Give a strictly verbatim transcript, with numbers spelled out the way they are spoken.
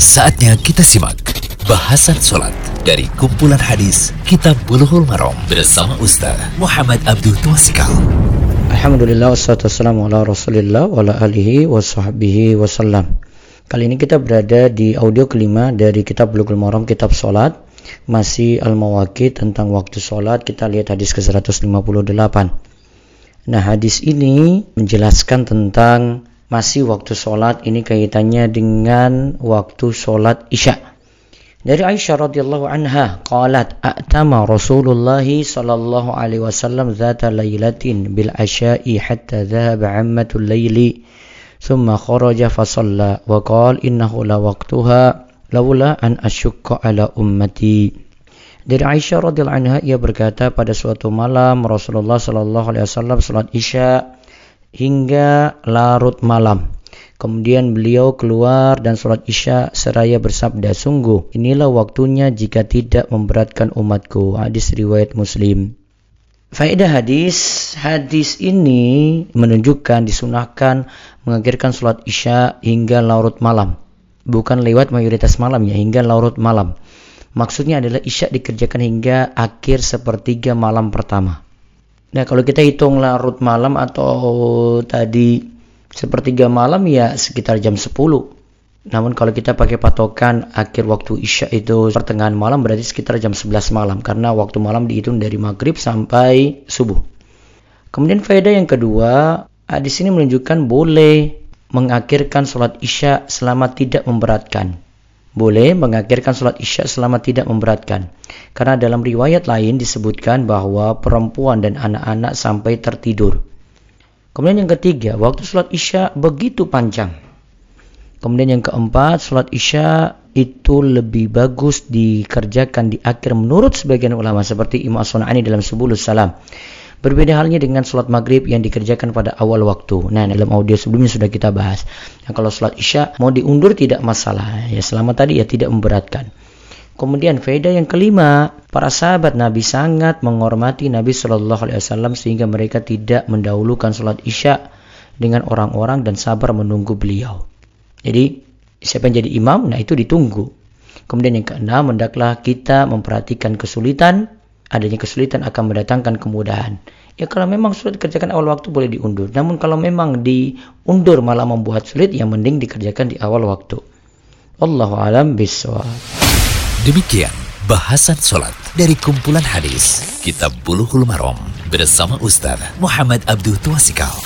Saatnya kita simak bahasan sholat dari kumpulan hadis Kitab Bulughul Maram bersama Ustaz Muhammad Abduh Tuasikal. Alhamdulillah wassalatu wassalamu ala Rasulillah wa ala alihi wa sahbihi wasallam. Kali ini kita berada di audio kelima dari Kitab Bulughul Maram, Kitab Sholat. Masih al-mawaqit tentang waktu sholat. Kita lihat hadis ke seratus lima puluh delapan. Nah, hadis ini menjelaskan tentang masih waktu sholat, ini kaitannya dengan waktu sholat isya. Dari Aisyah radhiyallahu anha, qalat a'tama Rasulullah sallallahu alaihi wasallam zata lailatin bil asya'i hatta dhahaba ammatul laili thumma kharaja fa shalla wa qala innahu la waqtuha laula an asyqa ala ummati. Dari Aisyah radhiyallahu anha, ia berkata, pada suatu malam Rasulullah sallallahu alaihi wasallam salat isya hingga larut malam. Kemudian beliau keluar dan sholat isya seraya bersabda, sungguh inilah waktunya jika tidak memberatkan umatku. Hadis riwayat Muslim. Faedah hadis, hadis ini menunjukkan disunahkan mengakhirkan sholat isya hingga larut malam. Bukan lewat mayoritas malam ya, hingga larut malam. Maksudnya adalah isya dikerjakan hingga akhir sepertiga malam pertama. Nah, kalau kita hitung larut malam atau tadi sepertiga malam ya sekitar jam sepuluh. Namun kalau kita pakai patokan akhir waktu isya itu pertengahan malam, berarti sekitar jam sebelas malam. Karena waktu malam dihitung dari maghrib sampai subuh. Kemudian faedah yang kedua, hadis ini menunjukkan boleh mengakhirkan sholat isya selama tidak memberatkan. Boleh mengakhirkan sholat isya selama tidak memberatkan. Karena dalam riwayat lain disebutkan bahwa perempuan dan anak-anak sampai tertidur. Kemudian yang ketiga, waktu sholat isya begitu panjang. Kemudian yang keempat, sholat isya itu lebih bagus dikerjakan di akhir menurut sebagian ulama. Seperti Imam Ash-Shan'ani dalam Subulussalam. Berbeda halnya dengan sholat maghrib yang dikerjakan pada awal waktu. Nah, dalam audio sebelumnya sudah kita bahas. Nah, kalau sholat isya mau diundur tidak masalah. Ya, selama tadi ya tidak memberatkan. Kemudian faedah yang kelima, para sahabat Nabi sangat menghormati Nabi Shallallahu Alaihi Wasallam sehingga mereka tidak mendahulukan sholat isya dengan orang-orang dan sabar menunggu beliau. Jadi siapa yang jadi imam, nah itu ditunggu. Kemudian yang keenam, hendaklah kita memperhatikan kesulitan. Adanya kesulitan akan mendatangkan kemudahan. Ya, kalau memang sulit dikerjakan awal waktu boleh diundur. Namun kalau memang diundur malah membuat sulit, ya mending dikerjakan di awal waktu. Wallahu a'lam bishawab. Demikian bahasan sholat dari kumpulan hadis Kitab Bulughul Maram bersama Ustaz Muhammad Abduh Tuasikal.